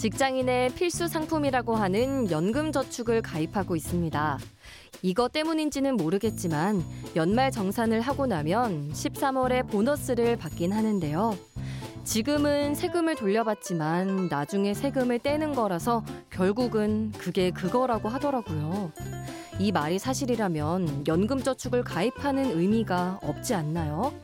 직장인의 필수 상품이라고 하는 연금저축을 가입하고 있습니다. 이거 때문인지는 모르겠지만 연말 정산을 하고 나면 13월에 보너스를 받긴 하는데요. 지금은 세금을 돌려받지만 나중에 세금을 떼는 거라서 결국은 그게 그거라고 하더라고요. 이 말이 사실이라면 연금저축을 가입하는 의미가 없지 않나요?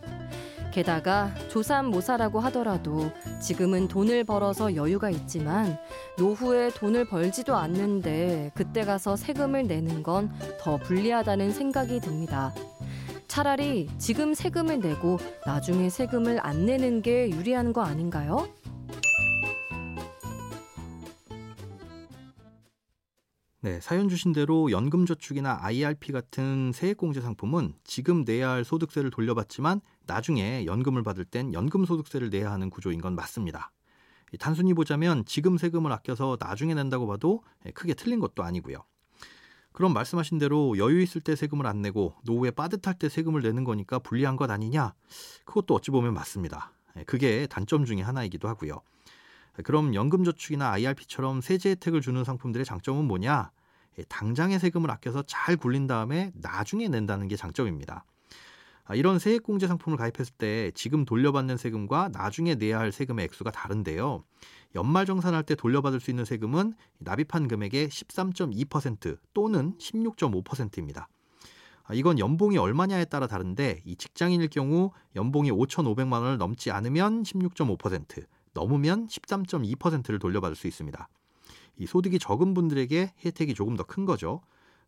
게다가 조삼모사라고 하더라도 지금은 돈을 벌어서 여유가 있지만 노후에 돈을 벌지도 않는데 그때 가서 세금을 내는 건 더 불리하다는 생각이 듭니다. 차라리 지금 세금을 내고 나중에 세금을 안 내는 게 유리한 거 아닌가요? 네, 사연 주신 대로 연금저축이나 IRP 같은 세액공제 상품은 지금 내야 할 소득세를 돌려받지만 나중에 연금을 받을 땐 연금소득세를 내야 하는 구조인 건 맞습니다. 단순히 보자면 지금 세금을 아껴서 나중에 낸다고 봐도 크게 틀린 것도 아니고요. 그럼 말씀하신 대로 여유 있을 때 세금을 안 내고 노후에 빠듯할 때 세금을 내는 거니까 불리한 것 아니냐? 그것도 어찌 보면 맞습니다. 그게 단점 중에 하나이기도 하고요. 그럼 연금저축이나 IRP처럼 세제 혜택을 주는 상품들의 장점은 뭐냐? 당장의 세금을 아껴서 잘 굴린 다음에 나중에 낸다는 게 장점입니다. 이런 세액공제 상품을 가입했을 때 지금 돌려받는 세금과 나중에 내야 할 세금의 액수가 다른데요. 연말정산할 때 돌려받을 수 있는 세금은 납입한 금액의 13.2% 또는 16.5%입니다. 이건 연봉이 얼마냐에 따라 다른데 이 직장인일 경우 연봉이 5,500만 원을 넘지 않으면 16.5%, 넘으면 13.2%를 돌려받을 수 있습니다. 이 소득이 적은 분들에게 혜택이 조금 더 큰 거죠.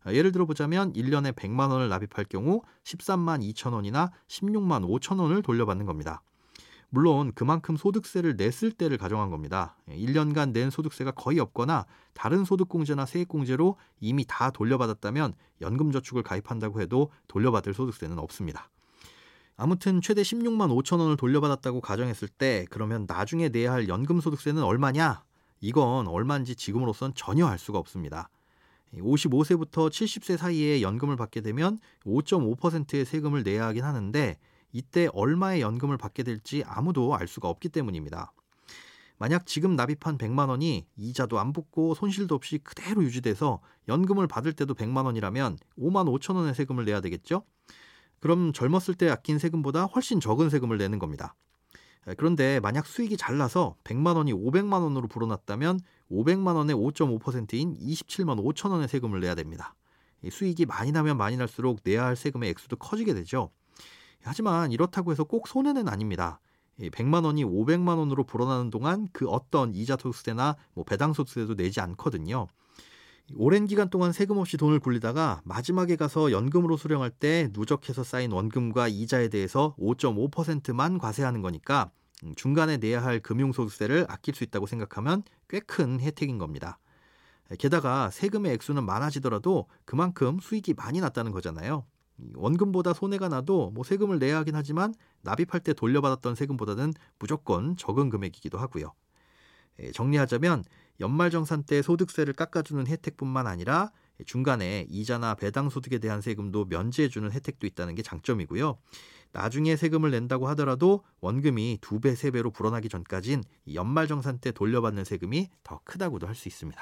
예를 들어보자면 1년에 100만 원을 납입할 경우 13만 2천 원이나 16만 5천 원을 돌려받는 겁니다. 물론 그만큼 소득세를 냈을 때를 가정한 겁니다. 1년간 낸 소득세가 거의 없거나 다른 소득공제나 세액공제로 이미 다 돌려받았다면 연금저축을 가입한다고 해도 돌려받을 소득세는 없습니다. 아무튼 최대 16만 5천 원을 돌려받았다고 가정했을 때 그러면 나중에 내야 할 연금소득세는 얼마냐? 이건 얼마인지 지금으로선 전혀 알 수가 없습니다. 55세부터 70세 사이에 연금을 받게 되면 5.5%의 세금을 내야 하긴 하는데 이때 얼마의 연금을 받게 될지 아무도 알 수가 없기 때문입니다. 만약 지금 납입한 100만 원이 이자도 안 붙고 손실도 없이 그대로 유지돼서 연금을 받을 때도 100만 원이라면 5만 5천 원의 세금을 내야 되겠죠? 그럼 젊었을 때 아낀 세금보다 훨씬 적은 세금을 내는 겁니다. 그런데 만약 수익이 잘 나서 100만 원이 500만 원으로 불어났다면 500만 원의 5.5%인 27만 5천 원의 세금을 내야 됩니다. 수익이 많이 나면 많이 날수록 내야 할 세금의 액수도 커지게 되죠. 하지만 이렇다고 해서 꼭 손해는 아닙니다. 100만 원이 500만 원으로 불어나는 동안 그 어떤 이자소득세나 배당소득세도 내지 않거든요. 오랜 기간 동안 세금 없이 돈을 굴리다가 마지막에 가서 연금으로 수령할 때 누적해서 쌓인 원금과 이자에 대해서 5.5%만 과세하는 거니까 중간에 내야 할 금융소득세를 아낄 수 있다고 생각하면 꽤 큰 혜택인 겁니다. 게다가 세금의 액수는 많아지더라도 그만큼 수익이 많이 났다는 거잖아요. 원금보다 손해가 나도 세금을 내야 하긴 하지만 납입할 때 돌려받았던 세금보다는 무조건 적은 금액이기도 하고요. 정리하자면 연말정산 때 소득세를 깎아주는 혜택뿐만 아니라 중간에 이자나 배당소득에 대한 세금도 면제해주는 혜택도 있다는 게 장점이고요. 나중에 세금을 낸다고 하더라도 원금이 2배, 3배로 불어나기 전까진 연말정산 때 돌려받는 세금이 더 크다고도 할 수 있습니다.